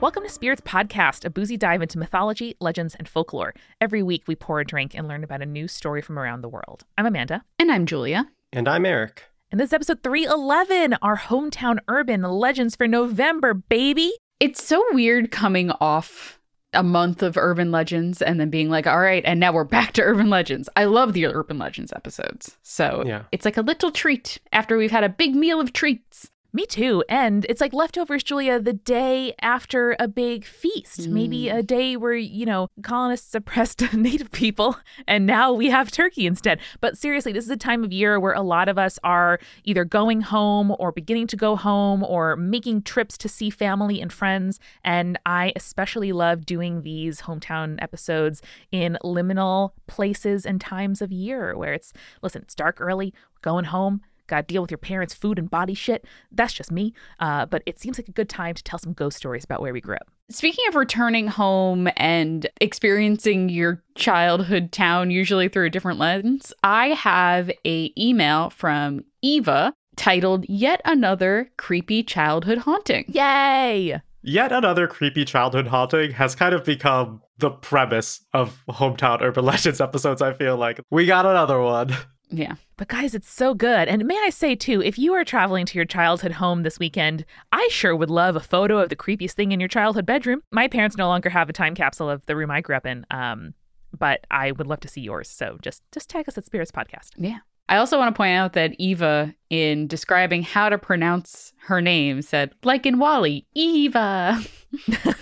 Welcome to Spirits Podcast, a boozy dive into mythology, legends, and folklore. Every week we pour a drink and learn about a new story from around the world. I'm Amanda. And I'm Julia. And I'm Eric. And this is episode 311, our hometown urban legends for November, baby. It's so weird coming off a month of urban legends and then being like, all right, and now we're back to urban legends. I love the urban legends episodes. So yeah, it's like a little treat after we've had a big meal of treats. Me too. And it's like leftovers, Julia, the day after a big feast. Maybe a day where, you know, colonists oppressed native people and now we have turkey instead. But seriously, this is a time of year where a lot of us are either going home or beginning to go home or making trips to see family and friends. And I especially love doing these hometown episodes in liminal places and times of year where it's, listen, it's dark early, going home. Gotta deal with your parents' food and body shit. That's just me. But it seems like a good time to tell some ghost stories about where we grew up. Speaking of returning home and experiencing your childhood town, usually through a different lens, I have an email from Eva titled, Yet Another Creepy Childhood Haunting. Yay! Yet Another Creepy Childhood Haunting has kind of become the premise of Hometown Urban Legends episodes, I feel like. We got another one. Yeah. But guys, it's so good. And may I say, too, if you are traveling to your childhood home this weekend, I sure would love a photo of the creepiest thing in your childhood bedroom. My parents no longer have a time capsule of the room I grew up in, but I would love to see yours. So just tag us at Spirits Podcast. Yeah. I also want to point out that Eva, in describing how to pronounce her name, said, like in Wally, Eva.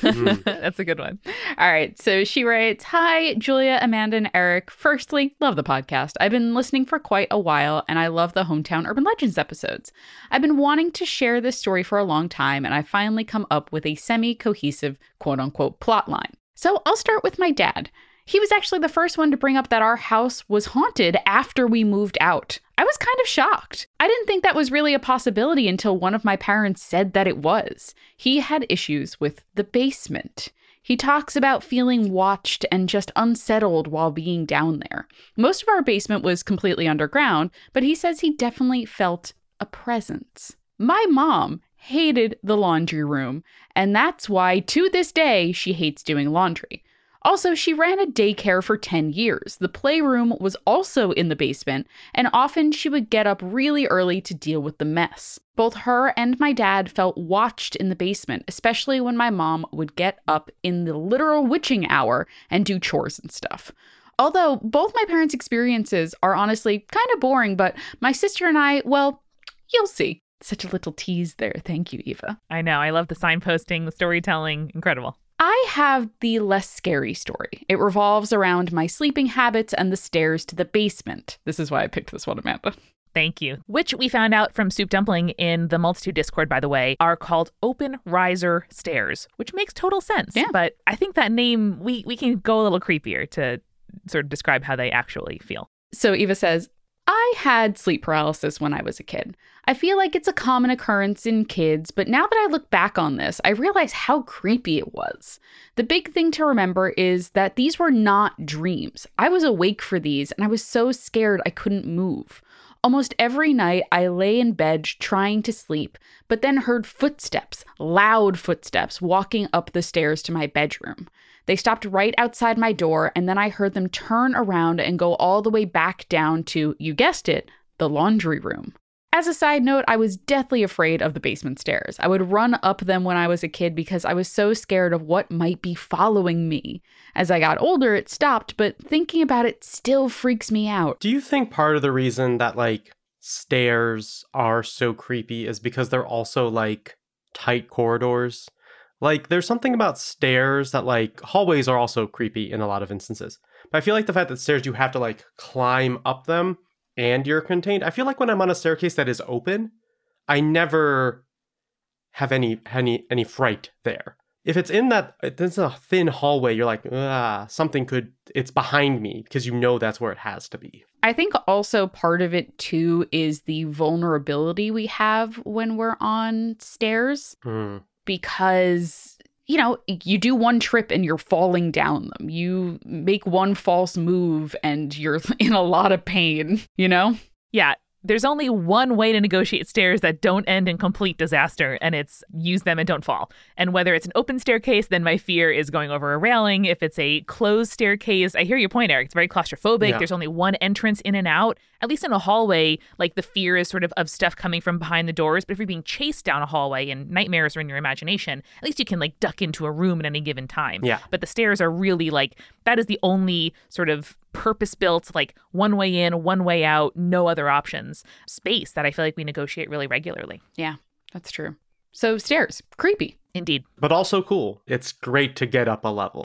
That's a good one. All right. So she writes, Hi, Julia, Amanda, and Eric. Firstly, love the podcast. I've been listening for quite a while, and I love the Hometown Urban Legends episodes. I've been wanting to share this story for a long time, and I finally come up with a semi-cohesive, quote-unquote, plot line. So I'll start with my dad. He was actually the first one to bring up that our house was haunted after we moved out. I was kind of shocked. I didn't think that was really a possibility until one of my parents said that it was. He had issues with the basement. He talks about feeling watched and just unsettled while being down there. Most of our basement was completely underground, but he says he definitely felt a presence. My mom hated the laundry room, and that's why to this day she hates doing laundry. Also, she ran a daycare for 10 years. The playroom was also in the basement, and often she would get up really early to deal with the mess. Both her and my dad felt watched in the basement, especially when my mom would get up in the literal witching hour and do chores and stuff. Although both my parents' experiences are honestly kind of boring, but my sister and I, well, you'll see. Such a little tease there. Thank you, Eva. I know. I love the signposting, the storytelling. Incredible. I have the less scary story. It revolves around my sleeping habits and the stairs to the basement. This is why I picked this one, Amanda. Thank you. Which we found out from Soup Dumpling in the Multitude Discord, by the way, are called Open Riser Stairs, which makes total sense. Yeah. But I think that name, we can go a little creepier to sort of describe how they actually feel. So Eva says, I had sleep paralysis when I was a kid. I feel like it's a common occurrence in kids, but now that I look back on this, I realize how creepy it was. The big thing to remember is that these were not dreams. I was awake for these, and I was so scared I couldn't move. Almost every night, I lay in bed trying to sleep, but then heard footsteps, loud footsteps, walking up the stairs to my bedroom. They stopped right outside my door, and then I heard them turn around and go all the way back down to, you guessed it, the laundry room. As a side note, I was deathly afraid of the basement stairs. I would run up them when I was a kid because I was so scared of what might be following me. As I got older, it stopped, but thinking about it still freaks me out. Do you think part of the reason that, stairs are so creepy is because they're also, tight corridors? There's something about stairs that, hallways are also creepy in a lot of instances. But I feel like the fact that stairs, you have to, climb up them. And you're contained. I feel like when I'm on a staircase that is open, I never have any fright there. If it's in that, it's a thin hallway, you're like, something could, it's behind me, because you know that's where it has to be. I think also part of it, too, is the vulnerability we have when we're on stairs. Mm. Because, you do one trip and you're falling down them. You make one false move and you're in a lot of pain, Yeah. There's only one way to negotiate stairs that don't end in complete disaster, and it's use them and don't fall. And whether it's an open staircase, then my fear is going over a railing. If it's a closed staircase, I hear your point, Eric. It's very claustrophobic. Yeah. There's only one entrance in and out. At least in a hallway, the fear is sort of stuff coming from behind the doors. But if you're being chased down a hallway and nightmares are in your imagination, at least you can duck into a room at any given time. Yeah. But the stairs are really that is the only sort of purpose-built, one way in, one way out, no other options space that I feel like we negotiate really regularly. Yeah, that's true. So stairs, creepy. Indeed. But also cool. It's great to get up a level.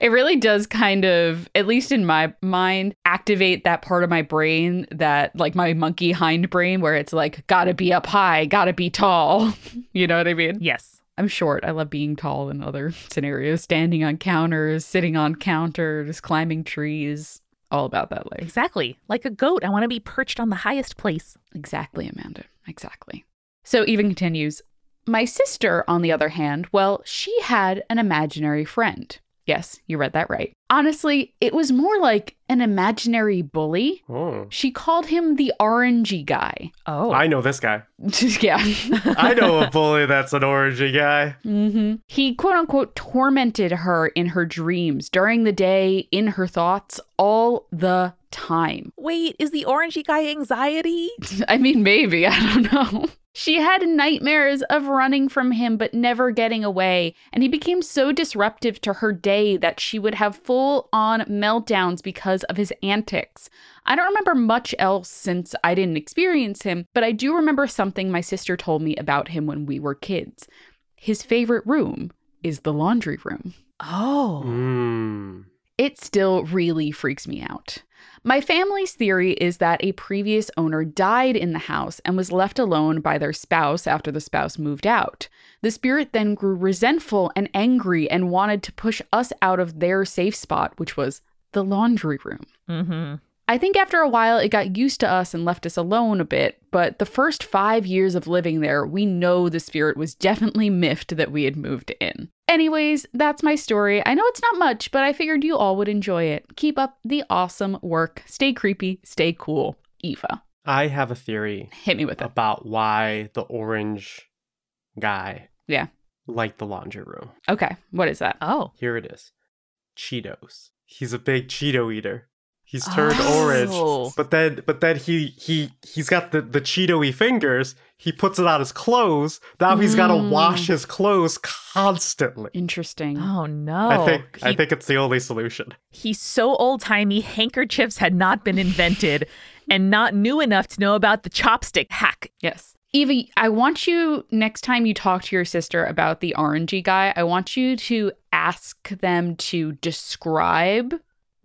It really does kind of, at least in my mind, activate that part of my brain that, my monkey hind brain where it's gotta be up high, gotta be tall. You know what I mean? Yes. I'm short. I love being tall in other scenarios, standing on counters, sitting on counters, climbing trees, all about that life. Exactly. Like a goat. I want to be perched on the highest place. Exactly, Amanda. Exactly. So Eva continues, my sister, on the other hand, she had an imaginary friend. Yes, you read that right. Honestly, it was more like an imaginary bully. Oh. She called him the orangey guy. Oh. I know this guy. Yeah. I know a bully that's an orangey guy. Mm-hmm. He, quote unquote, tormented her in her dreams, during the day, in her thoughts, all the time. Wait, is the orangey guy anxiety? I mean, maybe. I don't know. She had nightmares of running from him but never getting away, and he became so disruptive to her day that she would have full-on meltdowns because of his antics. I don't remember much else since I didn't experience him, but I do remember something my sister told me about him when we were kids. His favorite room is the laundry room. Oh. Mm. It still really freaks me out. My family's theory is that a previous owner died in the house and was left alone by their spouse after the spouse moved out. The spirit then grew resentful and angry and wanted to push us out of their safe spot, which was the laundry room. Mm-hmm. I think after a while, it got used to us and left us alone a bit, but the first 5 years of living there, we know the spirit was definitely miffed that we had moved in. Anyways, that's my story. I know it's not much, but I figured you all would enjoy it. Keep up the awesome work. Stay creepy, stay cool. Eva. I have a theory. Hit me with it. About why the orange guy liked the laundry room. Okay, what is that? Oh. Here it is. Cheetos. He's a big Cheeto eater. He's turned orange, but then he's got the Cheeto-y fingers. He puts it on his clothes. Now he's got to wash his clothes constantly. Interesting. Oh no! I think it's the only solution. He's so old-timey. Handkerchiefs had not been invented, and not new enough to know about the chopstick hack. Yes. Eva, I want you, next time you talk to your sister about the orangey guy, I want you to ask them to describe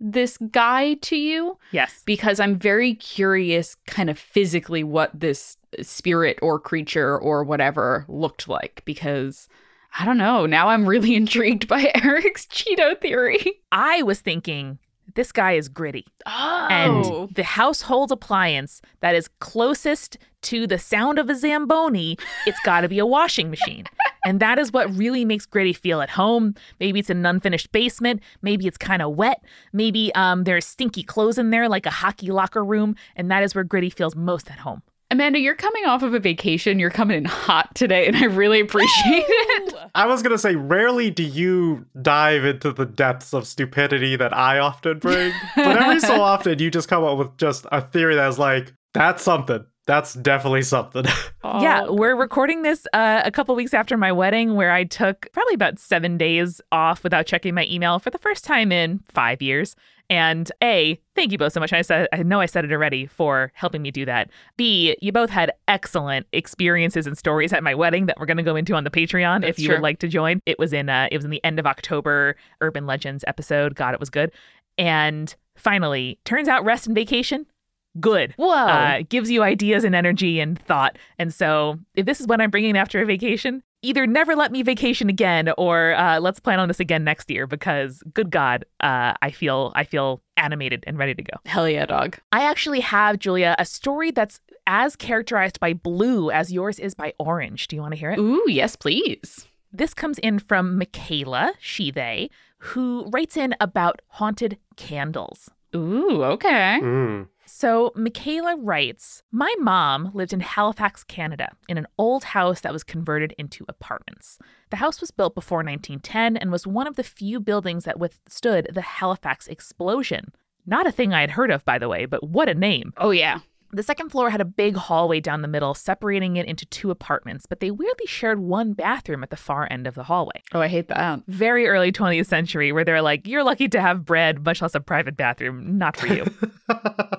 this guy to you. Yes. Because I'm very curious kind of physically what this spirit or creature or whatever looked like, because I don't know. Now I'm really intrigued by Eric's Cheeto theory. I was thinking this guy is gritty. Oh. And the household appliance that is closest to the sound of a Zamboni, it's got to be a washing machine. And that is what really makes Gritty feel at home. Maybe it's an unfinished basement. Maybe it's kind of wet. Maybe there's stinky clothes in there like a hockey locker room. And that is where Gritty feels most at home. Amanda, you're coming off of a vacation. You're coming in hot today, and I really appreciate it. I was going to say, rarely do you dive into the depths of stupidity that I often bring. But every so often, you just come up with just a theory that's like, that's something. That's definitely something. Yeah, we're recording this a couple weeks after my wedding, where I took probably about 7 days off without checking my email for the first time in 5 years. And A, thank you both so much. I know I said it already for helping me do that. B, you both had excellent experiences and stories at my wedding that we're going to go into on the Patreon. That's if you true. Would like to join. It was in the end of October Urban Legends episode. God, it was good. And finally, turns out rest and vacation. Good. Whoa. Gives you ideas and energy and thought. And so if this is what I'm bringing after a vacation, either never let me vacation again, or let's plan on this again next year, because good God, I feel animated and ready to go. Hell yeah, dog. I actually have, Julia, a story that's as characterized by blue as yours is by orange. Do you want to hear it? Ooh, yes, please. This comes in from Michaela, she, they, who writes in about haunted candles. Ooh, okay. Mm. So Michaela writes, my mom lived in Halifax, Canada, in an old house that was converted into apartments. The house was built before 1910 and was one of the few buildings that withstood the Halifax explosion. Not a thing I had heard of, by the way, but what a name. Oh, yeah. The second floor had a big hallway down the middle, separating it into 2 apartments, but they weirdly shared one bathroom at the far end of the hallway. Oh, I hate that. Very early 20th century, where they're like, you're lucky to have bread, much less a private bathroom. Not for you.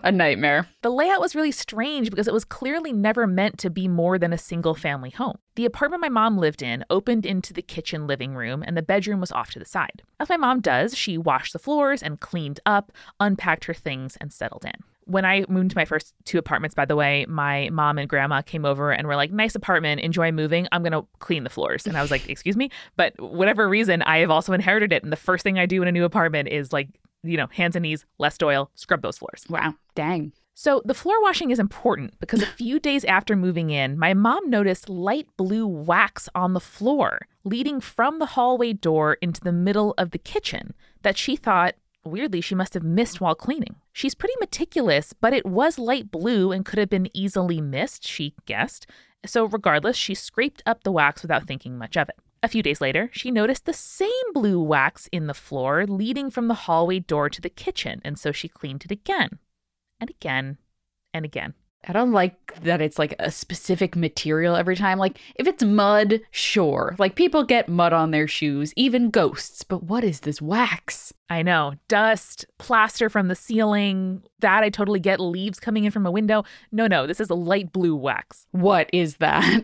A nightmare. The layout was really strange because it was clearly never meant to be more than a single family home. The apartment my mom lived in opened into the kitchen living room, and the bedroom was off to the side. As my mom does, she washed the floors and cleaned up, unpacked her things, and settled in. When I moved to my first 2 apartments, by the way, my mom and grandma came over and were like, nice apartment, enjoy moving. I'm going to clean the floors. And I was like, excuse me? But whatever reason, I have also inherited it. And the first thing I do in a new apartment is like, you know, hands and knees, less oil, scrub those floors. Wow. Dang. So the floor washing is important because a few days after moving in, my mom noticed light blue wax on the floor leading from the hallway door into the middle of the kitchen that she thought, weirdly, she must have missed while cleaning. She's pretty meticulous, but it was light blue and could have been easily missed, she guessed. So regardless, she scraped up the wax without thinking much of it. A few days later, she noticed the same blue wax in the floor leading from the hallway door to the kitchen, and so she cleaned it again and again and again. I don't like that it's like a specific material every time. Like if it's mud, sure. Like people get mud on their shoes, even ghosts. But what is this wax? I know. Dust, plaster from the ceiling. That I totally get. Leaves coming in from a window. No. This is a light blue wax. What is that?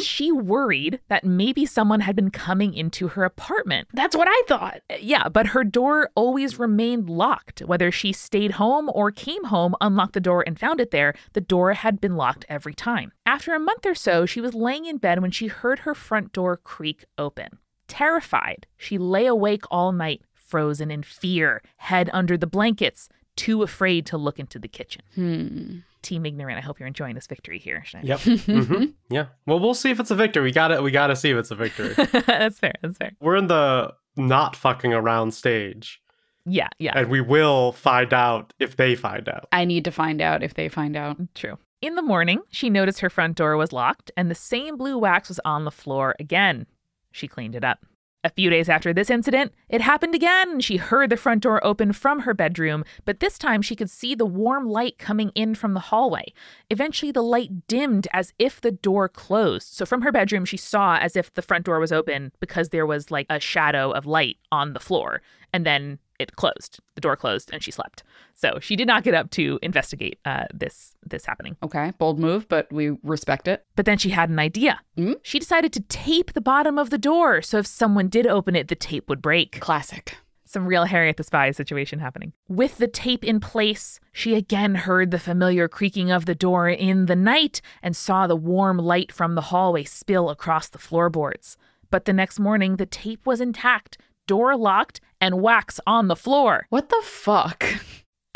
She worried that maybe someone had been coming into her apartment. That's what I thought. Yeah, but her door always remained locked. Whether she stayed home or came home, unlocked the door and found it there, the door had been locked every time. After a month or so, she was laying in bed when she heard her front door creak open. Terrified, she lay awake all night, frozen in fear, head under the blankets, too afraid to look into the kitchen. Team Ignorant, I hope you're enjoying this victory here. Yep. Mm-hmm. Yeah. Well, we'll see if it's a victory. We got to see if it's a victory. That's fair. We're in the not fucking around stage. Yeah. And we will find out if they find out. I need to find out if they find out. True. In the morning, she noticed her front door was locked and the same blue wax was on the floor again. She cleaned it up. A few days after this incident, it happened again. She heard the front door open from her bedroom, but this time she could see the warm light coming in from the hallway. Eventually, the light dimmed as if the door closed. So from her bedroom, she saw as if the front door was open because there was like a shadow of light on the floor. And then it closed. The door closed and she slept. So she did not get up to investigate this happening. Okay, bold move, but we respect it. But then she had an idea. Mm? She decided to tape the bottom of the door. So if someone did open it, the tape would break. Classic. Some real Harriet the Spy situation happening. With the tape in place, she again heard the familiar creaking of the door in the night and saw the warm light from the hallway spill across the floorboards. But the next morning, the tape was intact, door locked, and wax on the floor. What the fuck?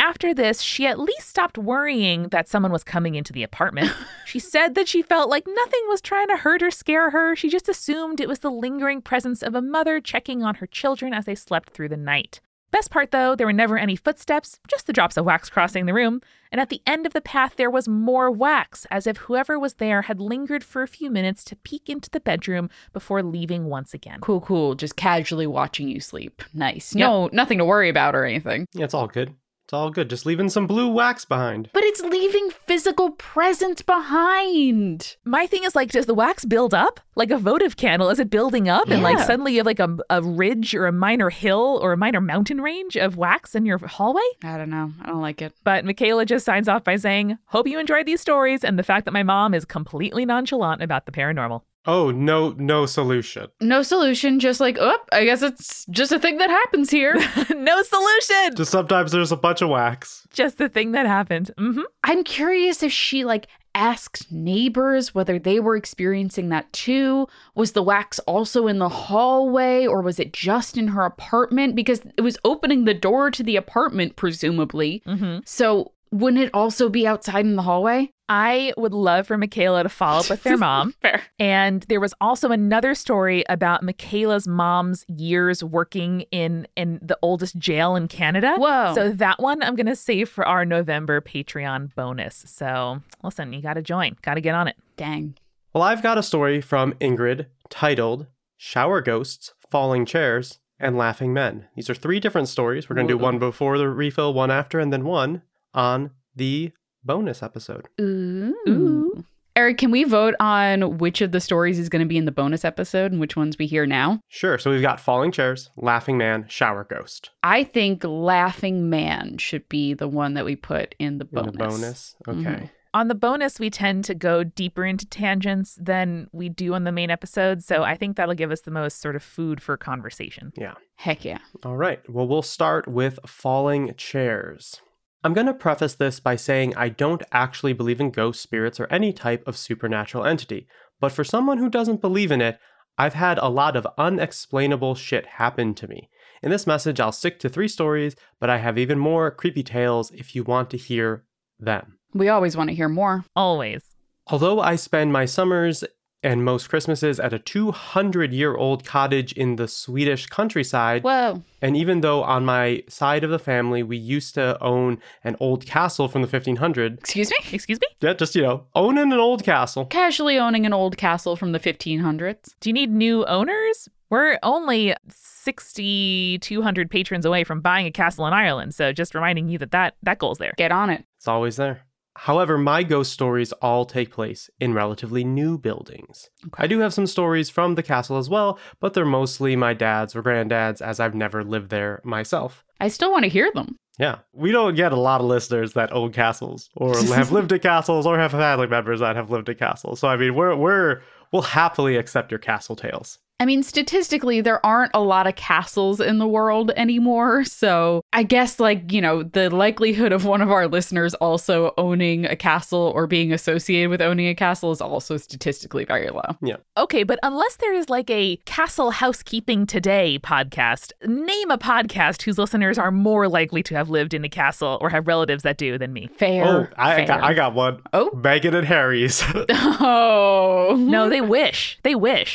After this, she at least stopped worrying that someone was coming into the apartment. She said that she felt like nothing was trying to hurt or scare her. She just assumed it was the lingering presence of a mother checking on her children as they slept through the night. Best part, though, there were never any footsteps, just the drops of wax crossing the room. And at the end of the path, there was more wax, as if whoever was there had lingered for a few minutes to peek into the bedroom before leaving once again. Cool. Just casually watching you sleep. Nice. Yep. No, nothing to worry about or anything. Yeah, it's all good. It's all good. Just leaving some blue wax behind. But it's leaving physical presence behind. My thing is, like, does the wax build up? Like a votive candle, is it building up? Yeah. And like suddenly you have like a ridge or a minor hill or a minor mountain range of wax in your hallway? I don't know. I don't like it. But Michaela just signs off by saying, hope you enjoyed these stories and the fact that my mom is completely nonchalant about the paranormal. Oh, no solution. No solution. Just like, oh, I guess it's just a thing that happens here. No solution. Just sometimes there's a bunch of wax. Just the thing that happened. Mm-hmm. I'm curious if she asked neighbors whether they were experiencing that too. Was the wax also in the hallway or was it just in her apartment? Because it was opening the door to the apartment, presumably. Mm-hmm. So wouldn't it also be outside in the hallway? I would love for Michaela to follow up with their mom. Fair. And there was also another story about Michaela's mom's years working in the oldest jail in Canada. Whoa. So that one I'm going to save for our November Patreon bonus. So listen, you got to join. Got to get on it. Dang. Well, I've got a story from Ingrid titled Shower Ghosts, Falling Chairs, and Laughing Men. These are three different stories. We're going to do one before the refill, one after, and then one on the bonus episode. Ooh. Eric, can we vote on which of the stories is going to be in the bonus episode and which ones we hear now? Sure. So we've got Falling Chairs, Laughing Man, Shower Ghost. I think Laughing Man should be the one that we put in the bonus. In the bonus? Okay. Mm-hmm. On the bonus, we tend to go deeper into tangents than we do on the main episode. So I think that'll give us the most sort of food for conversation. Yeah. Heck yeah. All right. Well, we'll start with Falling Chairs. I'm going to preface this by saying I don't actually believe in ghost spirits or any type of supernatural entity, but for someone who doesn't believe in it, I've had a lot of unexplainable shit happen to me. In this message, I'll stick to three stories, but I have even more creepy tales if you want to hear them. We always want to hear more. Always. Although I spend my summers and most Christmases at a 200-year-old cottage in the Swedish countryside. Whoa. And even though on my side of the family, we used to own an old castle from the 1500s. Excuse me? Yeah, just, owning an old castle. Casually owning an old castle from the 1500s. Do you need new owners? We're only 6,200 patrons away from buying a castle in Ireland. So just reminding you that goal's there. Get on it. It's always there. However, my ghost stories all take place in relatively new buildings. Okay. I do have some stories from the castle as well, but they're mostly my dad's or granddad's, as I've never lived there myself. I still want to hear them. Yeah. We don't get a lot of listeners that own castles or have lived at castles or have family members that have lived at castles. So, I mean, we'll happily accept your castle tales. I mean, statistically, there aren't a lot of castles in the world anymore. So I guess the likelihood of one of our listeners also owning a castle or being associated with owning a castle is also statistically very low. Yeah. Okay. But unless there is a Castle Housekeeping Today podcast, name a podcast whose listeners are more likely to have lived in a castle or have relatives that do than me. Fair. Oh, I got one. Oh, Meghan and Harry's. Oh, no, they wish.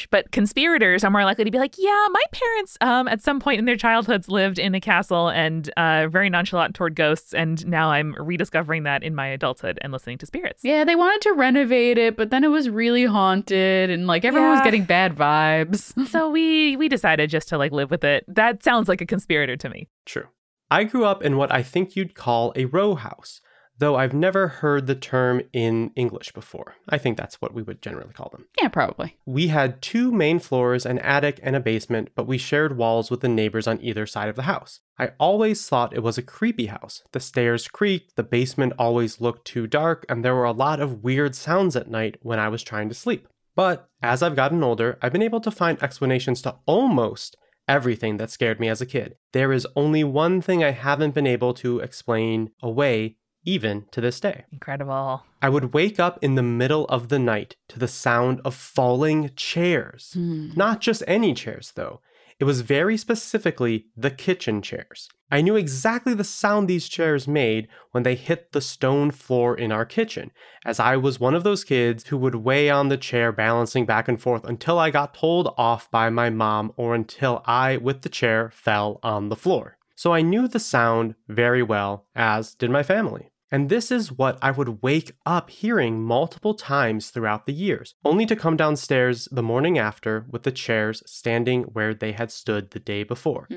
But conspirators are more likely to be like, yeah, my parents at some point in their childhoods lived in a castle and very nonchalant toward ghosts. And now I'm rediscovering that in my adulthood and listening to spirits. Yeah, they wanted to renovate it, but then it was really haunted and everyone was getting bad vibes. So we decided just to live with it. That sounds like a conspirator to me. True. I grew up in what I think you'd call a row house. though I've never heard the term in English before. I think that's what we would generally call them. Yeah, probably. We had two main floors, an attic, and a basement, but we shared walls with the neighbors on either side of the house. I always thought it was a creepy house. The stairs creaked, the basement always looked too dark, and there were a lot of weird sounds at night when I was trying to sleep. But as I've gotten older, I've been able to find explanations to almost everything that scared me as a kid. There is only one thing I haven't been able to explain away, even to this day. Incredible. I would wake up in the middle of the night to the sound of falling chairs. Not just any chairs, though. It was very specifically the kitchen chairs. I knew exactly the sound these chairs made when they hit the stone floor in our kitchen, as I was one of those kids who would weigh on the chair balancing back and forth until I got told off by my mom or until I, with the chair, fell on the floor. So I knew the sound very well, as did my family. And this is what I would wake up hearing multiple times throughout the years, only to come downstairs the morning after with the chairs standing where they had stood the day before.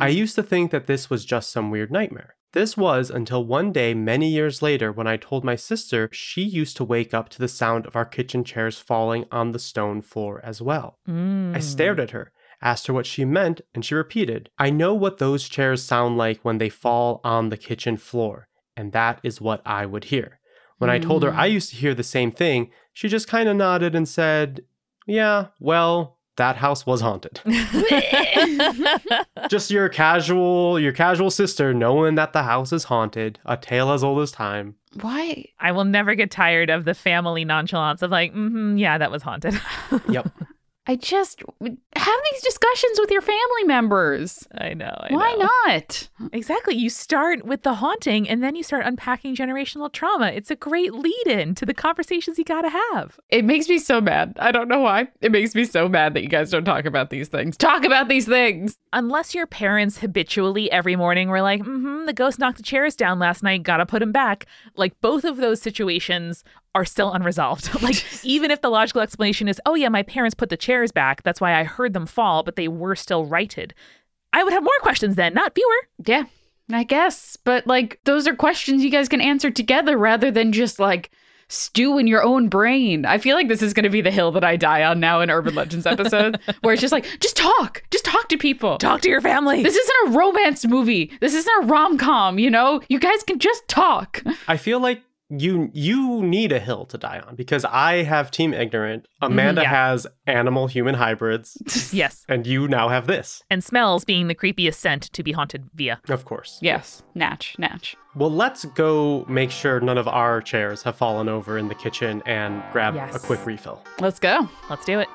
I used to think that this was just some weird nightmare. This was until one day many years later when I told my sister she used to wake up to the sound of our kitchen chairs falling on the stone floor as well. I stared at her, asked her what she meant, and she repeated, "I know what those chairs sound like when they fall on the kitchen floor." And that is what I would hear. When I told her I used to hear the same thing, she just kind of nodded and said, "Yeah, well, that house was haunted." Just your casual sister knowing that the house is haunted, a tale as old as time. Why? I will never get tired of the family nonchalance of like, yeah, that was haunted. Yep. I just have these discussions with your family members. I know. Why not? Exactly. You start with the haunting and then you start unpacking generational trauma. It's a great lead-in to the conversations you got to have. It makes me so mad. I don't know why. It makes me so mad that you guys don't talk about these things. Talk about these things. Unless your parents habitually every morning were like, the ghost knocked the chairs down last night. Got to put them back. Like both of those situations are still unresolved. Like, even if the logical explanation is, oh yeah, my parents put the chairs back, that's why I heard them fall, but they were still righted, I would have more questions then, not fewer. Yeah, I guess. But like, those are questions you guys can answer together rather than just like stew in your own brain. I feel like this is going to be the hill that I die on now in Urban Legends episode, where it's just like, just talk to people. Talk to your family. This isn't a romance movie. This isn't a rom-com, you know? You guys can just talk. I feel like You need a hill to die on, because I have Team Ignorant. Amanda has animal-human hybrids. Yes. And you now have this. And smells being the creepiest scent to be haunted via. Of course. Yes. Natch. Well, let's go make sure none of our chairs have fallen over in the kitchen and grab a quick refill. Let's go. Let's do it.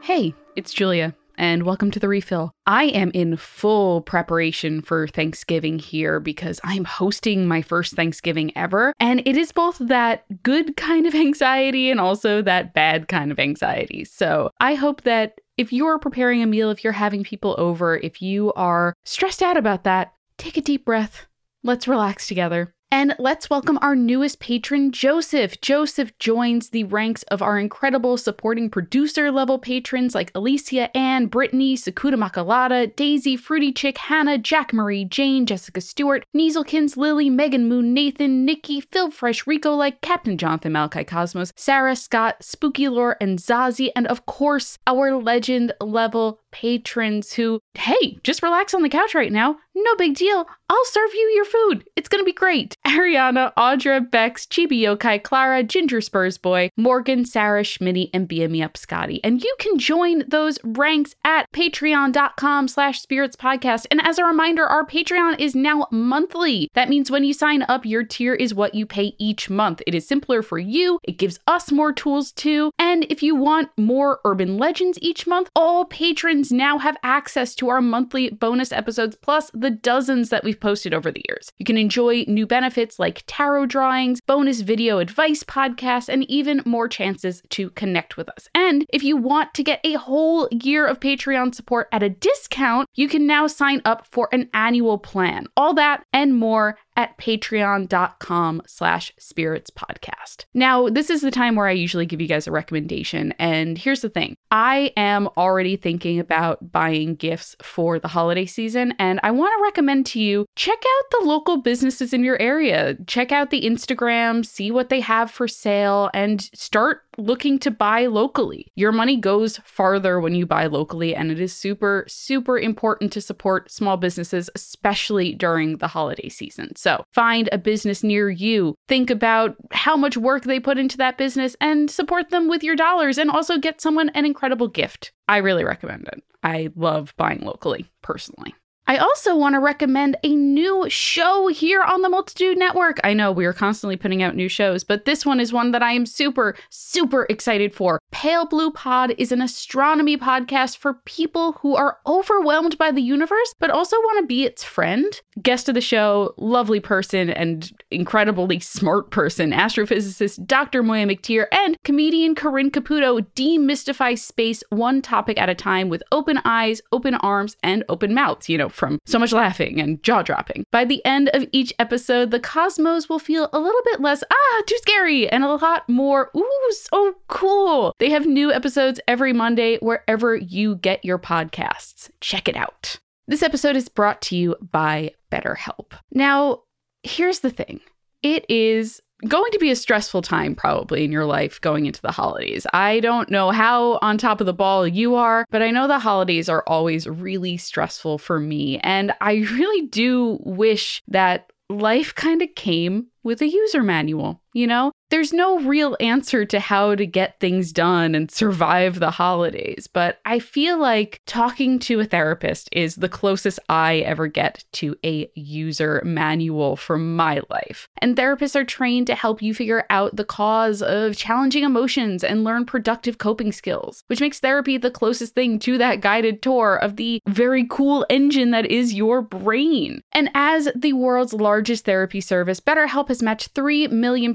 Hey, it's Julia. And welcome to The Refill. I am in full preparation for Thanksgiving here because I'm hosting my first Thanksgiving ever. And it is both that good kind of anxiety and also that bad kind of anxiety. So I hope that if you're preparing a meal, if you're having people over, if you are stressed out about that, take a deep breath. Let's relax together. And let's welcome our newest patron, Joseph. Joseph joins the ranks of our incredible supporting producer-level patrons like Alicia, Ann, Brittany, Sakuda Makalata, Daisy, Fruity Chick, Hannah, Jack Marie, Jane, Jessica Stewart, Nieselkins, Lily, Megan Moon, Nathan, Nikki, Phil Fresh, Rico Like, Captain Jonathan, Malachi Cosmos, Sarah, Scott, Spooky Lore, and Zazie, and of course, our legend-level patrons who, hey, just relax on the couch right now. No big deal. I'll serve you your food. It's going to be great. Ariana, Audra, Bex, Chibi Yokai, Clara, Ginger Spurs Boy, Morgan, Sarah, Schmitty, and BME Up Scotty. And you can join those ranks at patreon.com/spiritspodcast. And as a reminder, our Patreon is now monthly. That means when you sign up, your tier is what you pay each month. It is simpler for you. It gives us more tools too. And if you want more Urban Legends each month, all patrons now have access to our monthly bonus episodes, plus the dozens that we've posted over the years. You can enjoy new benefits like tarot drawings, bonus video advice podcasts, and even more chances to connect with us. And if you want to get a whole year of Patreon support at a discount, you can now sign up for an annual plan. All that and more at patreon.com/spiritspodcast. Now, this is the time where I usually give you guys a recommendation. And here's the thing. I am already thinking about buying gifts for the holiday season. And I want to recommend to you, check out the local businesses in your area. Check out the Instagram, see what they have for sale, and start looking to buy locally. Your money goes farther when you buy locally, and it is super, super important to support small businesses, especially during the holiday season. So find a business near you, think about how much work they put into that business, and support them with your dollars, and also get someone an incredible gift. I really recommend it. I love buying locally, personally. I also want to recommend a new show here on the Multitude Network. I know we are constantly putting out new shows, but this one is one that I am super, super excited for. Pale Blue Pod is an astronomy podcast for people who are overwhelmed by the universe, but also want to be its friend. Guest of the show, lovely person and incredibly smart person, astrophysicist Dr. Moiya McTier and comedian Corinne Caputo demystify space one topic at a time with open eyes, open arms, and open mouths, you know, from so much laughing and jaw-dropping. By the end of each episode, the cosmos will feel a little bit less, too scary, and a lot more, ooh, so cool. They have new episodes every Monday wherever you get your podcasts. Check it out. This episode is brought to you by BetterHelp. Now, here's the thing. It is going to be a stressful time probably in your life going into the holidays. I don't know how on top of the ball you are, but I know the holidays are always really stressful for me. And I really do wish that life kind of came with a user manual, you know? There's no real answer to how to get things done and survive the holidays, but I feel like talking to a therapist is the closest I ever get to a user manual for my life. And therapists are trained to help you figure out the cause of challenging emotions and learn productive coping skills, which makes therapy the closest thing to that guided tour of the very cool engine that is your brain. And as the world's largest therapy service, BetterHelp has matched 3 million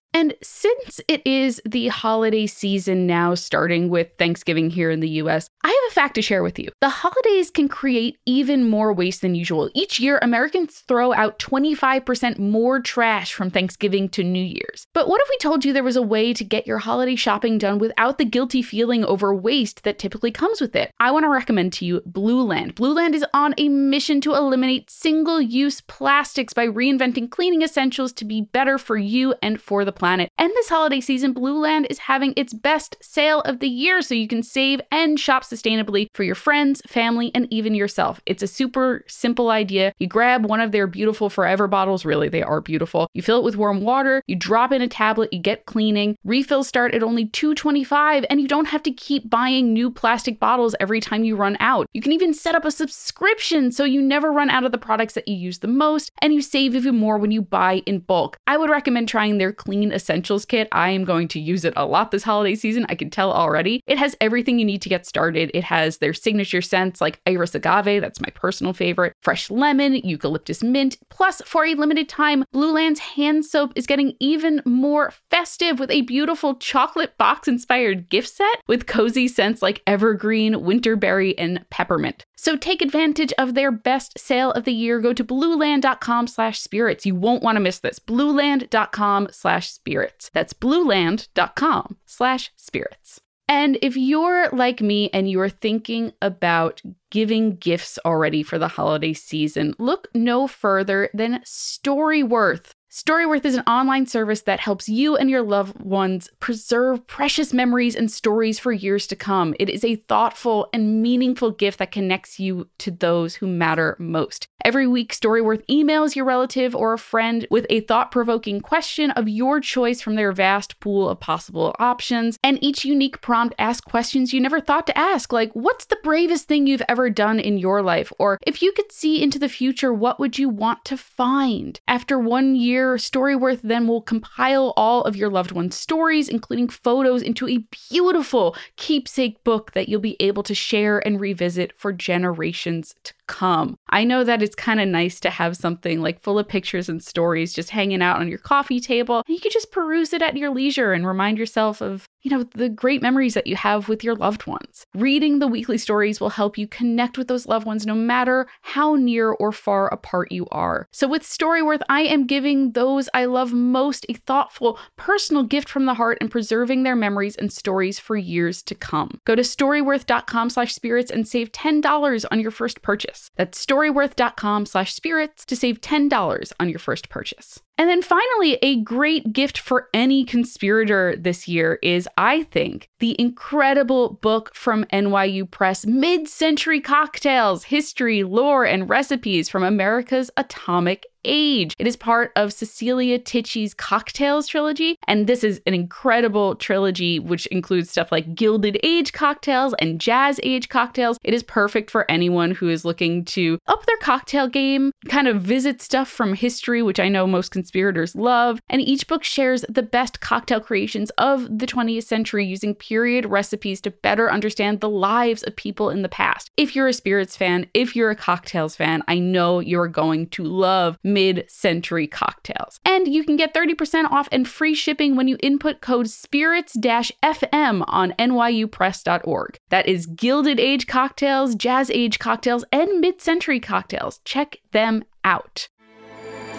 And since it is the holiday season now, starting with Thanksgiving here in the US, I have a fact to share with you. The holidays can create even more waste than usual. Each year, Americans throw out 25% more trash from Thanksgiving to New Year's. But what if we told you there was a way to get your holiday shopping done without the guilty feeling over waste that typically comes with it? I want to recommend to you Blueland. Blueland is on a mission to eliminate single-use plastics by reinventing cleaning essentials to be better for you and for the planet. And this holiday season, Blueland is having its best sale of the year, so you can save and shop sustainably for your friends, family, and even yourself. It's a super simple idea. You grab one of their beautiful Forever bottles, really, they are beautiful. You fill it with warm water, you drop in a tablet, you get cleaning. Refills start at only $2.25, and you don't have to keep buying new plastic bottles every time you run out. You can even set up a subscription so you never run out of the products that you use the most, and you save even more when you buy in bulk. I would recommend trying their Clean Essentials Kit. I am going to use it a lot this holiday season. I can tell already. It has everything you need to get started. It has their signature scents like Iris Agave, that's my personal favorite, fresh lemon, eucalyptus mint. Plus, for a limited time, Blueland's hand soap is getting even more festive with a beautiful chocolate box-inspired gift set with cozy scents like evergreen, winterberry, and peppermint. So take advantage of their best sale of the year. Go to blueland.com/spirits. You won't want to miss this. Blueland.com/spirits. That's blueland.com/spirits. And if you're like me and you're thinking about giving gifts already for the holiday season, look no further than StoryWorth. StoryWorth is an online service that helps you and your loved ones preserve precious memories and stories for years to come. It is a thoughtful and meaningful gift that connects you to those who matter most. Every week, StoryWorth emails your relative or a friend with a thought-provoking question of your choice from their vast pool of possible options. And each unique prompt asks questions you never thought to ask, like, what's the bravest thing you've ever done in your life? Or if you could see into the future, what would you want to find? After 1 year year, StoryWorth then will compile all of your loved one's stories, including photos, into a beautiful keepsake book that you'll be able to share and revisit for generations to come. I know that it's kind of nice to have something like full of pictures and stories just hanging out on your coffee table, and you can just peruse it at your leisure and remind yourself of, you know, the great memories that you have with your loved ones. Reading the weekly stories will help you connect with those loved ones no matter how near or far apart you are. So with StoryWorth, I am giving those I love most a thoughtful, personal gift from the heart and preserving their memories and stories for years to come. Go to storyworth.com/spirits and save $10 on your first purchase. That's storyworth.com/spirits to save $10 on your first purchase. And then finally, a great gift for any conspirator this year is, I think, the incredible book from NYU Press, Mid-Century Cocktails, History, Lore, and Recipes from America's Atomic Age. It is part of Cecilia Tichy's Cocktails trilogy, and this is an incredible trilogy which includes stuff like Gilded Age Cocktails and Jazz Age Cocktails. It is perfect for anyone who is looking to up their cocktail game, kind of visit stuff from history, which I know most conspirators love, and each book shares the best cocktail creations of the 20th century using period recipes to better understand the lives of people in the past. If you're a spirits fan, if you're a cocktails fan, I know you're going to love Mid-Century Cocktails. And you can get 30% off and free shipping when you input code spirits-fm on nyupress.org. That is Gilded Age Cocktails, Jazz Age Cocktails, and Mid-Century Cocktails. Check them out.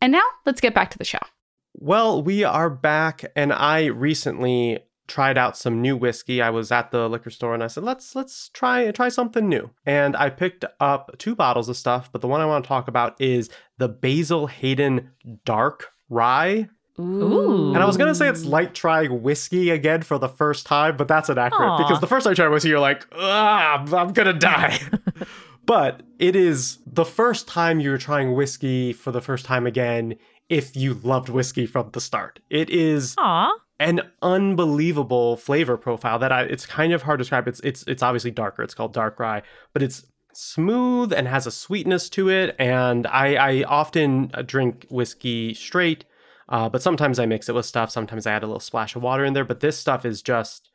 And now let's get back to the show. Well, we are back, and I recently tried out some new whiskey. I was at the liquor store and I said, let's try something new. And I picked up 2 bottles of stuff, but the one I want to talk about is the Basil Hayden Dark Rye. Ooh. And I was going to say it's like trying whiskey again for the first time, but that's inaccurate. Aww. Because the first time you try whiskey, you're like, I'm going to die. But it is the first time you're trying whiskey for the first time again if you loved whiskey from the start. It is an unbelievable flavor profile that it's kind of hard to describe. It's obviously darker. It's called dark rye, but it's smooth and has a sweetness to it. And I often drink whiskey straight, but sometimes I mix it with stuff. Sometimes I add a little splash of water in there. But this stuff is just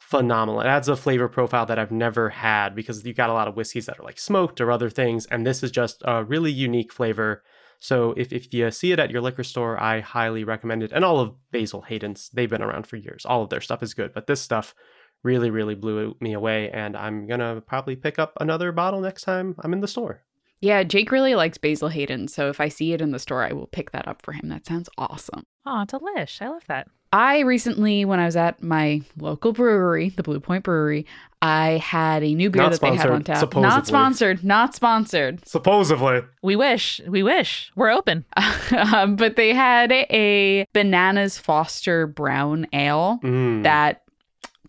phenomenal. It adds a flavor profile that I've never had because you got a lot of whiskeys that are like smoked or other things. And this is just a really unique flavor. So if you see it at your liquor store, I highly recommend it. And all of Basil Hayden's, they've been around for years. All of their stuff is good. But this stuff really, really blew me away. And I'm going to probably pick up another bottle next time I'm in the store. Yeah, Jake really likes Basil Hayden. So if I see it in the store, I will pick that up for him. That sounds awesome. Aw, delish. I love that. I recently, when I was at my local brewery, the Blue Point Brewery, I had a new beer that they had on tap. Supposedly. Not sponsored. Supposedly. We wish. We're open. But they had a Bananas Foster Brown Ale that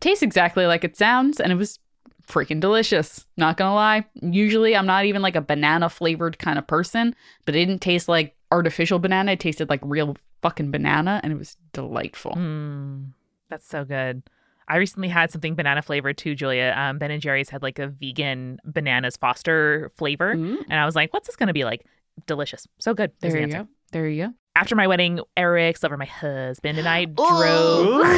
tastes exactly like it sounds, and it was freaking delicious. Not gonna lie. Usually, I'm not even like a banana-flavored kind of person, but it didn't taste like artificial banana. It tasted like real fucking banana, and it was delightful. That's so good. I recently had something banana flavored too, Julia. Ben & Jerry's had like a vegan Bananas Foster flavor, and I was like, what's this gonna be like? Delicious. So good. There you go. After my wedding, Eric's lover, my husband, and I drove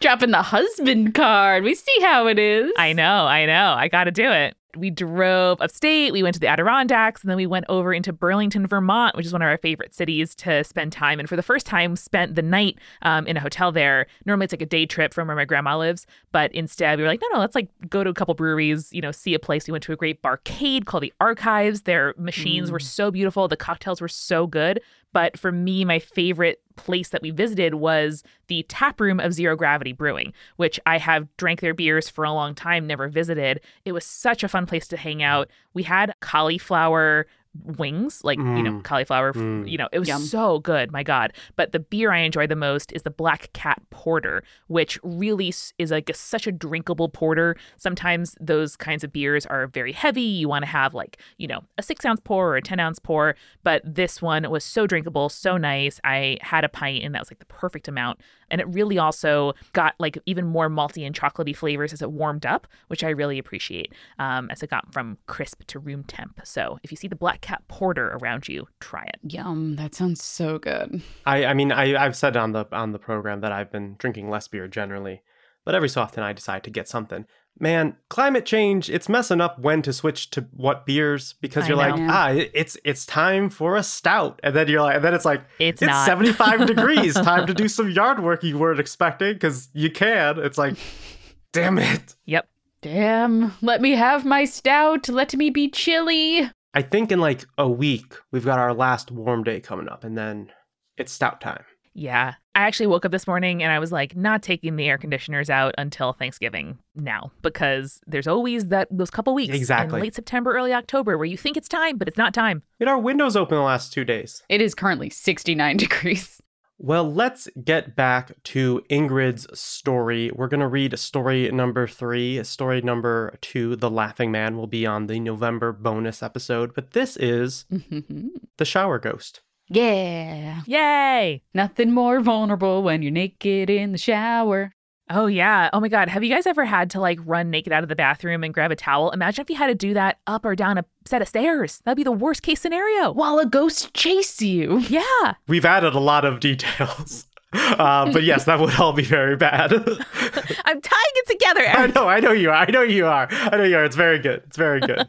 dropping the husband card. We see how it is. I know I gotta do it. We drove upstate, we went to the Adirondacks, and then we went over into Burlington, Vermont, which is one of our favorite cities to spend time. And for the first time, spent the night in a hotel there. Normally, it's like a day trip from where my grandma lives. But instead, we were like, no, let's like go to a couple breweries, you know, see a place. We went to a great barcade called the Archives. Their machines were so beautiful. The cocktails were so good. But for me, my favorite place that we visited was the tap room of Zero Gravity Brewing, which I have drank their beers for a long time, never visited. It was such a fun place to hang out. We had cauliflower wings, like, you know, cauliflower, you know, it was so good. My God. But the beer I enjoy the most is the Black Cat Porter, which really is like such a drinkable porter. Sometimes those kinds of beers are very heavy. You want to have like, you know, a 6-ounce pour or a 10-ounce pour. But this one was so drinkable, so nice. I had a pint and that was like the perfect amount. And it really also got like even more malty and chocolatey flavors as it warmed up, which I really appreciate, as it got from crisp to room temp. So if you see the Black Cat Porter around you, try it. Yum. That sounds so good. I've said on the program that I've been drinking less beer generally, but every so often I decide to get something. Man, climate change, it's messing up when to switch to what beers, because you're like, it's time for a stout. And then you're like, and then it's like, it's 75 degrees, time to do some yard work you weren't expecting because you can. It's like, damn it. Yep. Damn. Let me have my stout. Let me be chilly. I think in like a week, we've got our last warm day coming up and then it's stout time. Yeah. I actually woke up this morning and I was like, not taking the air conditioners out until Thanksgiving now, because there's always those couple weeks in late September, early October where you think it's time, but it's not time. And our window's open the last 2 days. It is currently 69 degrees. Well, let's get back to Ingrid's story. We're going to read story number 3. Story number 2, The Laughing Man, will be on the November bonus episode. But this is The Shower Ghost. Yeah. Yay. Nothing more vulnerable when you're naked in the shower. Oh, yeah. Oh, my God. Have you guys ever had to, like, run naked out of the bathroom and grab a towel? Imagine if you had to do that up or down a set of stairs. That'd be the worst case scenario. While a ghost chased you. Yeah. We've added a lot of details. But yes, that would all be very bad. I'm tying it together, Eric. I know you are. It's very good. It's very good.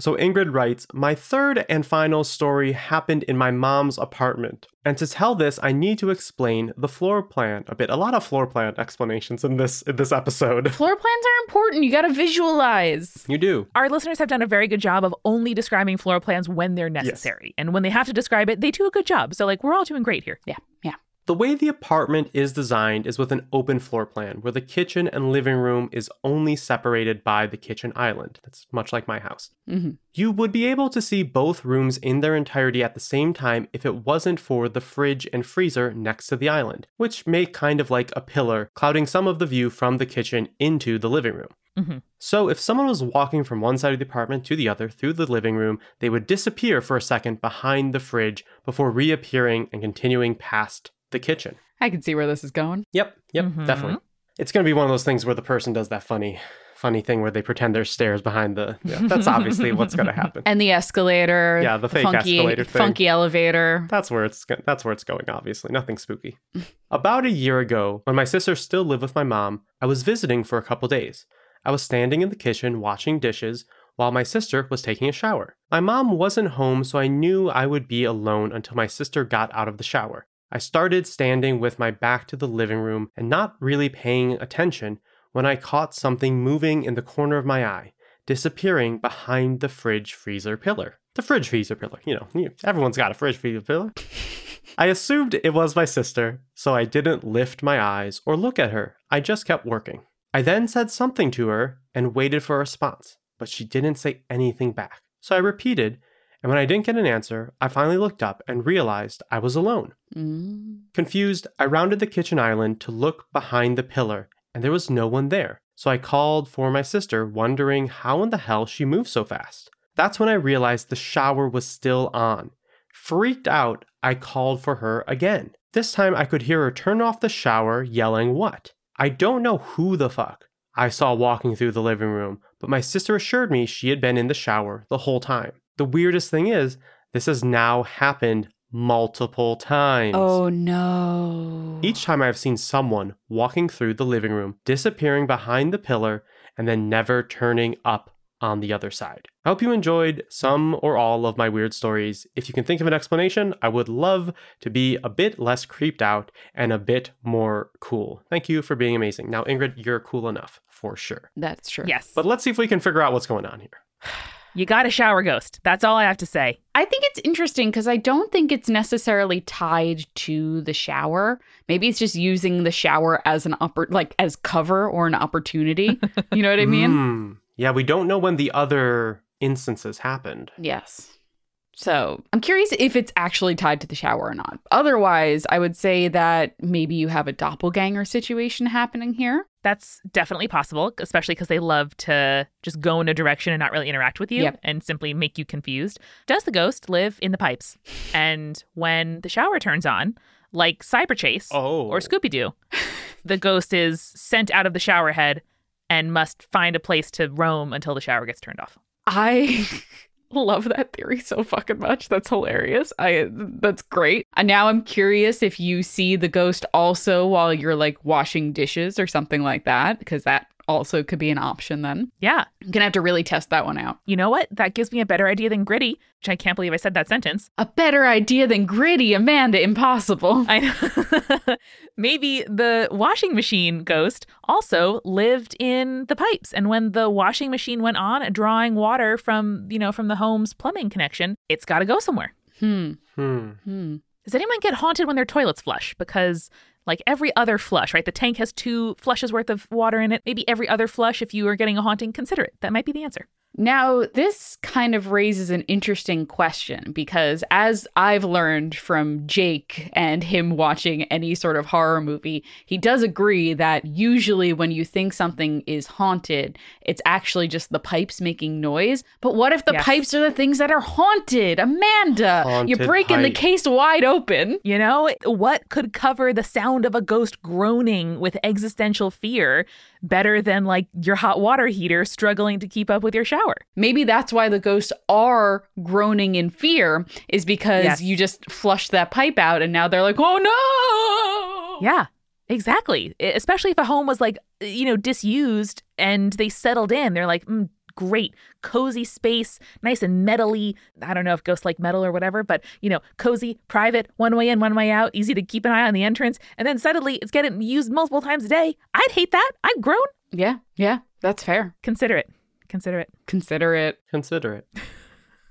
So Ingrid writes, my third and final story happened in my mom's apartment. And to tell this, I need to explain the floor plan a bit. A lot of floor plan explanations in this episode. Floor plans are important. You got to visualize. You do. Our listeners have done a very good job of only describing floor plans when they're necessary. Yes. And when they have to describe it, they do a good job. So like, we're all doing great here. Yeah. Yeah. The way the apartment is designed is with an open floor plan where the kitchen and living room is only separated by the kitchen island. That's much like my house. Mm-hmm. You would be able to see both rooms in their entirety at the same time if it wasn't for the fridge and freezer next to the island, which make kind of like a pillar, clouding some of the view from the kitchen into the living room. Mm-hmm. So if someone was walking from one side of the apartment to the other through the living room, they would disappear for a second behind the fridge before reappearing and continuing past the kitchen. I can see where this is going. Yep, mm-hmm. Definitely. It's going to be one of those things where the person does that funny thing where they pretend there's stairs behind the... Yeah, that's obviously what's going to happen. And the escalator. Yeah, the fake funky escalator thing. Funky elevator. That's where it's going, obviously. Nothing spooky. About a year ago, when my sister still lived with my mom, I was visiting for a couple days. I was standing in the kitchen washing dishes while my sister was taking a shower. My mom wasn't home, so I knew I would be alone until my sister got out of the shower. I started standing with my back to the living room and not really paying attention when I caught something moving in the corner of my eye, disappearing behind the fridge freezer pillar. The fridge freezer pillar, you know, everyone's got a fridge freezer pillar. I assumed it was my sister, so I didn't lift my eyes or look at her. I just kept working. I then said something to her and waited for a response, but she didn't say anything back. So I repeated, and when I didn't get an answer, I finally looked up and realized I was alone. Confused, I rounded the kitchen island to look behind the pillar, and there was no one there. So I called for my sister, wondering how in the hell she moved so fast. That's when I realized the shower was still on. Freaked out, I called for her again. This time I could hear her turn off the shower, yelling, "What?" I don't know who the fuck I saw walking through the living room, but my sister assured me she had been in the shower the whole time. The weirdest thing is, this has now happened multiple times. Oh, no. Each time I've seen someone walking through the living room, disappearing behind the pillar, and then never turning up on the other side. I hope you enjoyed some or all of my weird stories. If you can think of an explanation, I would love to be a bit less creeped out and a bit more cool. Thank you for being amazing. Now, Ingrid, you're cool enough for sure. That's true. Yes. But let's see if we can figure out what's going on here. You got a shower ghost. That's all I have to say. I think it's interesting because I don't think it's necessarily tied to the shower. Maybe it's just using the shower as as cover or an opportunity. You know what I mean? Yeah, we don't know when the other instances happened. Yes. So I'm curious if it's actually tied to the shower or not. Otherwise, I would say that maybe you have a doppelganger situation happening here. That's definitely possible, especially because they love to just go in a direction and not really interact with you and simply make you confused. Does the ghost live in the pipes? And when the shower turns on, like Cyber Chase or Scooby-Doo, the ghost is sent out of the shower head and must find a place to roam until the shower gets turned off. I love that theory so fucking much. That's hilarious. That's great. And now I'm curious if you see the ghost also while you're like washing dishes or something like that, because that also could be an option then. Yeah. I'm going to have to really test that one out. You know what? That gives me a better idea than Gritty, which I can't believe I said that sentence. A better idea than Gritty, Amanda. Impossible. I know. Maybe the washing machine ghost also lived in the pipes. And when the washing machine went on drawing water from, you know, from the home's plumbing connection, it's got to go somewhere. Does anyone get haunted when their toilets flush? Because like every other flush, right? The tank has 2 flushes worth of water in it. Maybe every other flush, if you are getting a haunting, consider it. That might be the answer. Now, this kind of raises an interesting question because as I've learned from Jake and him watching any sort of horror movie, he does agree that usually when you think something is haunted, it's actually just the pipes making noise. But what if the pipes are the things that are haunted? Amanda, you're breaking the case wide open. You know, what could cover the sound of a ghost groaning with existential fear better than like your hot water heater struggling to keep up with your shower? Maybe that's why the ghosts are groaning in fear, is because you just flushed that pipe out and now they're like, oh no. Yeah, exactly. Especially if a home was like, you know, disused and they settled in. They're like, great, cozy space, nice and metally. I don't know if ghosts like metal or whatever, but, you know, cozy, private, one way in, one way out, easy to keep an eye on the entrance. And then suddenly it's getting used multiple times a day. I'd hate that. I'd groan. Yeah. Yeah. That's fair. Consider it. Consider it. Consider it. Consider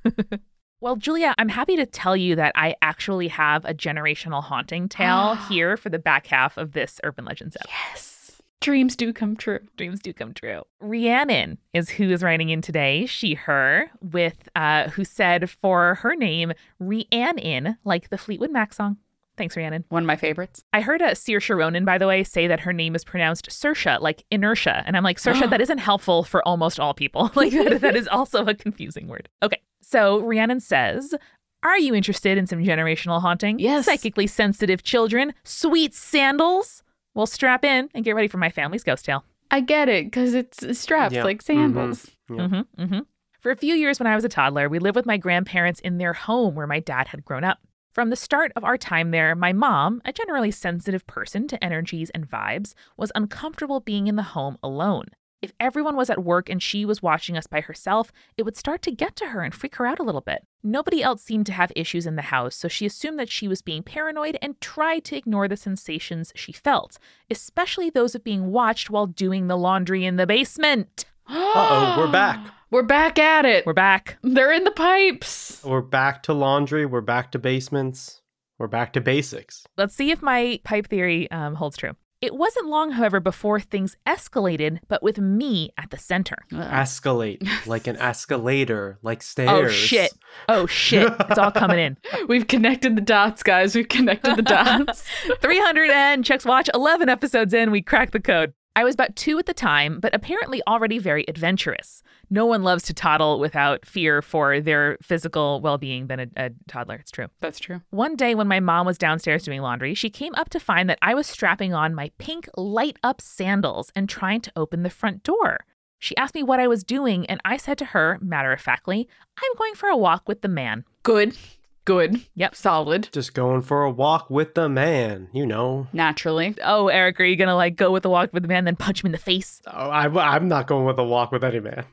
it. Well, Julia, I'm happy to tell you that I actually have a generational haunting tale here for the back half of this Urban Legends episode. Yes. Dreams do come true. Dreams do come true. Rhiannon is who is writing in today, she, her, with who said for her name, Rhiannon, like the Fleetwood Mac song. Thanks, Rhiannon. One of my favorites. I heard Saoirse Ronan, by the way, say that her name is pronounced Sersha, like inertia. And I'm like, Sersha, that isn't helpful for almost all people. Like that is also a confusing word. Okay, so Rhiannon says, are you interested in some generational haunting? Yes. Psychically sensitive children, sweet sandals? Well, strap in and get ready for my family's ghost tale. I get it, because it's straps like sandals. For a few years when I was a toddler, we lived with my grandparents in their home where my dad had grown up. From the start of our time there, my mom, a generally sensitive person to energies and vibes, was uncomfortable being in the home alone. If everyone was at work and she was watching us by herself, it would start to get to her and freak her out a little bit. Nobody else seemed to have issues in the house, so she assumed that she was being paranoid and tried to ignore the sensations she felt, especially those of being watched while doing the laundry in the basement. Uh-oh, we're back. We're back at it. We're back. They're in the pipes. We're back to laundry. We're back to basements. We're back to basics. Let's see if my pipe theory holds true. It wasn't long, however, before things escalated, but with me at the center. Escalate, like an escalator, like stairs. Oh, shit. Oh, shit. It's all coming in. We've connected the dots, guys. We've connected the dots. 300 and Chuck's Watch, 11 episodes in, we cracked the code. I was about 2 at the time, but apparently already very adventurous. No one loves to toddle without fear for their physical well-being than a toddler. It's true. That's true. One day when my mom was downstairs doing laundry, she came up to find that I was strapping on my pink light-up sandals and trying to open the front door. She asked me what I was doing, and I said to her, matter-of-factly, I'm going for a walk with the man. Good. Good. Yep. Solid. Just going for a walk with the man, you know. Naturally. Oh, Eric, are you going to like go with a walk with the man then punch him in the face? Oh, I'm not going with a walk with any man.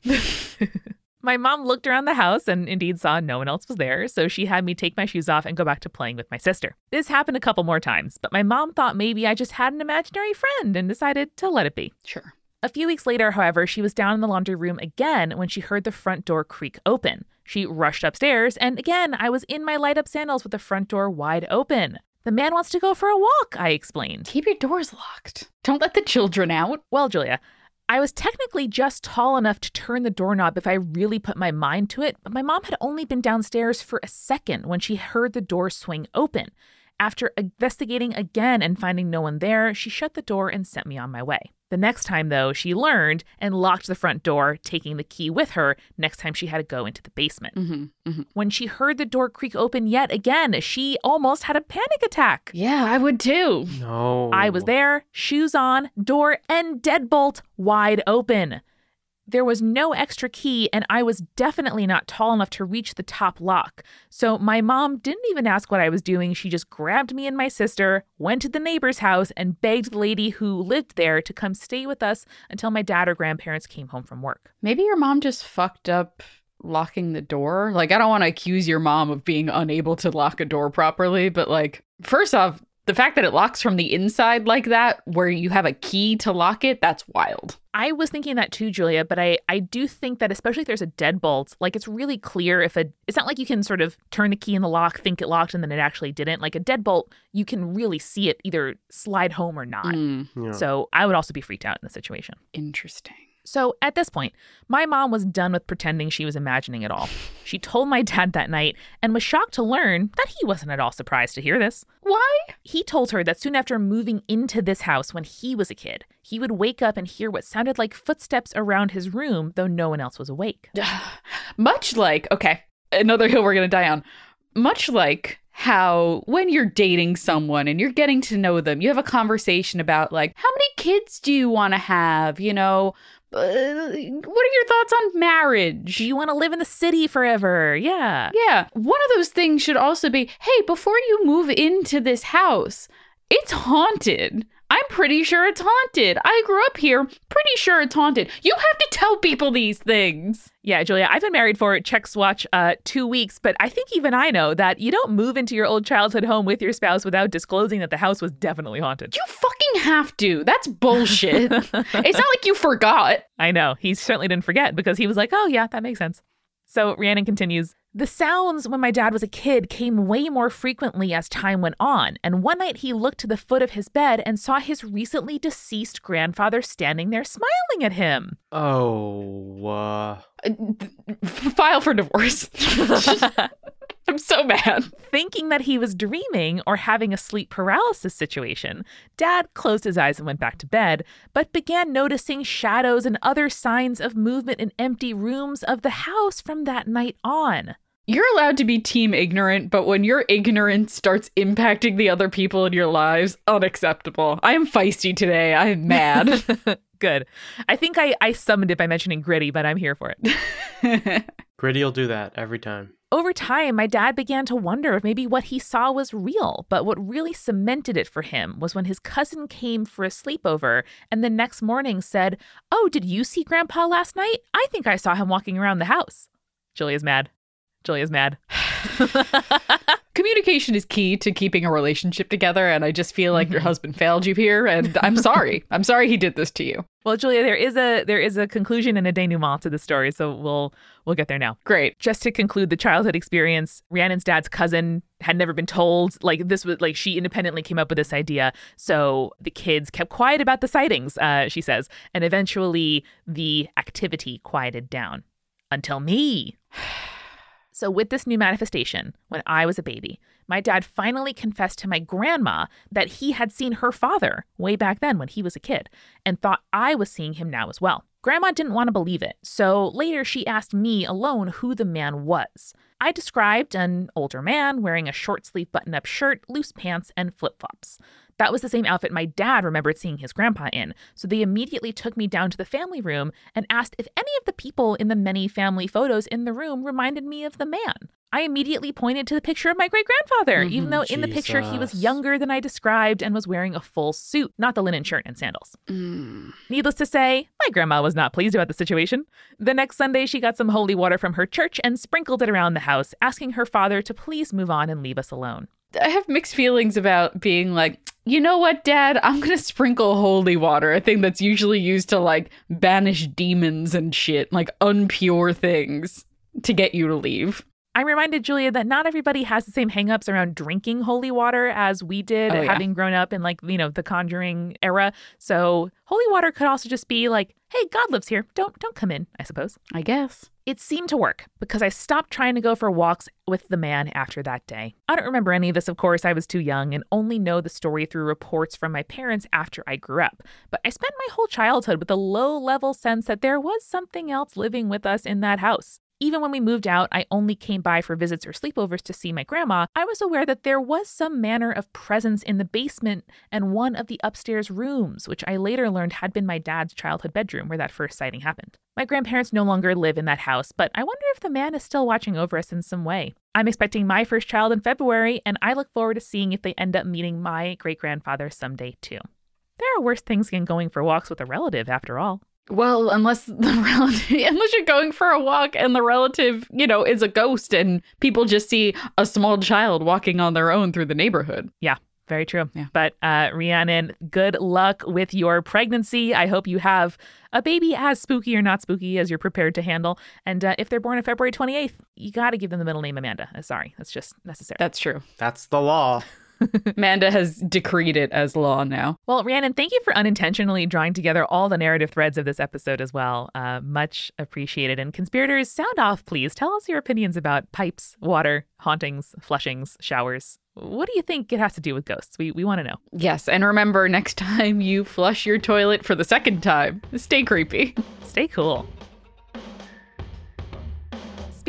My mom looked around the house and indeed saw no one else was there, so she had me take my shoes off and go back to playing with my sister. This happened a couple more times, but my mom thought maybe I just had an imaginary friend and decided to let it be. Sure. A few weeks later, however, she was down in the laundry room again when she heard the front door creak open. She rushed upstairs, and again, I was in my light-up sandals with the front door wide open. The man wants to go for a walk, I explained. Keep your doors locked. Don't let the children out. Well, Julia, I was technically just tall enough to turn the doorknob if I really put my mind to it, but my mom had only been downstairs for a second when she heard the door swing open. After investigating again and finding no one there, she shut the door and sent me on my way. The next time, though, she learned and locked the front door, taking the key with her next time she had to go into the basement. When she heard the door creak open yet again, she almost had a panic attack. Yeah, I would too. No. I was there, shoes on, door and deadbolt wide open. There was no extra key, and I was definitely not tall enough to reach the top lock. So my mom didn't even ask what I was doing. She just grabbed me and my sister, went to the neighbor's house, and begged the lady who lived there to come stay with us until my dad or grandparents came home from work. Maybe your mom just fucked up locking the door. Like, I don't want to accuse your mom of being unable to lock a door properly, but like, first off, the fact that it locks from the inside like that, where you have a key to lock it, that's wild. I was thinking that too, Julia, but I do think that especially if there's a deadbolt, like it's really clear if it's not like you can sort of turn the key in the lock, think it locked, and then it actually didn't. Like a deadbolt, you can really see it either slide home or not. Yeah. So I would also be freaked out in the situation. Interesting. So at this point, my mom was done with pretending she was imagining it all. She told my dad that night and was shocked to learn that he wasn't at all surprised to hear this. Why? He told her that soon after moving into this house when he was a kid, he would wake up and hear what sounded like footsteps around his room, though no one else was awake. Much like, okay, another hill we're going to die on. Much like how when you're dating someone and you're getting to know them, you have a conversation about like, how many kids do you want to have, you know? What are your thoughts on marriage? Do you want to live in the city forever? Yeah. Yeah. One of those things should also be, hey, before you move into this house, it's haunted. I'm pretty sure it's haunted. I grew up here. Pretty sure it's haunted. You have to tell people these things. Yeah, Julia, I've been married for check swatch 2 weeks, but I think even I know that you don't move into your old childhood home with your spouse without disclosing that the house was definitely haunted. You fucking have to. That's bullshit. It's not like you forgot. I know. He certainly didn't forget because he was like, oh, yeah, that makes sense. So Rhiannon continues. The sounds when my dad was a kid came way more frequently as time went on, and one night he looked to the foot of his bed and saw his recently deceased grandfather standing there smiling at him. Oh, file for divorce. I'm so mad. Thinking that he was dreaming or having a sleep paralysis situation, Dad closed his eyes and went back to bed, but began noticing shadows and other signs of movement in empty rooms of the house from that night on. You're allowed to be team ignorant, but when your ignorance starts impacting the other people in your lives, unacceptable. I am feisty today. I am mad. Good. I think I summoned it by mentioning Gritty, but I'm here for it. Gritty will do that every time. Over time, my dad began to wonder if maybe what he saw was real, but what really cemented it for him was when his cousin came for a sleepover and the next morning said, oh, did you see Grandpa last night? I think I saw him walking around the house. Julia's mad. Julia's mad. Communication is key to keeping a relationship together, and I just feel like your husband failed you here, and I'm sorry. I'm sorry he did this to you. Well, Julia, there is a conclusion and a denouement to the story, so we'll get there now. Great. Just to conclude the childhood experience, Rhiannon's dad's cousin had never been told. Like, this was like she independently came up with this idea, so the kids kept quiet about the sightings, she says, and eventually the activity quieted down. Until me. So with this new manifestation, when I was a baby, my dad finally confessed to my grandma that he had seen her father way back then when he was a kid and thought I was seeing him now as well. Grandma didn't want to believe it, so later she asked me alone who the man was. I described an older man wearing a short-sleeve button-up shirt, loose pants, and flip-flops. That was the same outfit my dad remembered seeing his grandpa in, so they immediately took me down to the family room and asked if any of the people in the many family photos in the room reminded me of the man. I immediately pointed to the picture of my great-grandfather, even though in the picture he was younger than I described and was wearing a full suit, not the linen shirt and sandals. Needless to say, my grandma was not pleased about the situation. The next Sunday, she got some holy water from her church and sprinkled it around the house, asking her father to please move on and leave us alone. I have mixed feelings about being like, you know what, Dad? I'm going to sprinkle holy water, a thing that's usually used to, like, banish demons and shit, like unpure things to get you to leave. I reminded Julia that not everybody has the same hangups around drinking holy water as we did, having grown up in, like, you know, the Conjuring era. So holy water could also just be like, hey, God lives here. Don't come in, I suppose. I guess. It seemed to work because I stopped trying to go for walks with the man after that day. I don't remember any of this, of course. I was too young and only know the story through reports from my parents after I grew up. But I spent my whole childhood with a low-level sense that there was something else living with us in that house. Even when we moved out, I only came by for visits or sleepovers to see my grandma. I was aware that there was some manner of presence in the basement and one of the upstairs rooms, which I later learned had been my dad's childhood bedroom where that first sighting happened. My grandparents no longer live in that house, but I wonder if the man is still watching over us in some way. I'm expecting my first child in February, and I look forward to seeing if they end up meeting my great-grandfather someday, too. There are worse things than going for walks with a relative, after all. Well, unless you're going for a walk and the relative, is a ghost and people just see a small child walking on their own through the neighborhood. Yeah, very true. Yeah. But Rhiannon, good luck with your pregnancy. I hope you have a baby as spooky or not spooky as you're prepared to handle. And if they're born on February 28th, you got to give them the middle name Amanda. Sorry, that's just necessary. That's true. That's the law. Amanda has decreed it as law now. Well, Rhiannon, thank you for unintentionally drawing together all the narrative threads of this episode as well. Much appreciated. And conspirators, sound off, please. Tell us your opinions about pipes, water, hauntings, flushings, showers. What do you think it has to do with ghosts? We want to know. Yes, and remember, next time you flush your toilet for the second time, stay creepy. Stay cool.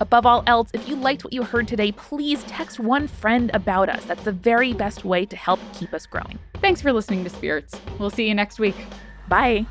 Above all else, if you liked what you heard today, please text one friend about us. That's the very best way to help keep us growing. Thanks for listening to Spirits. We'll see you next week. Bye.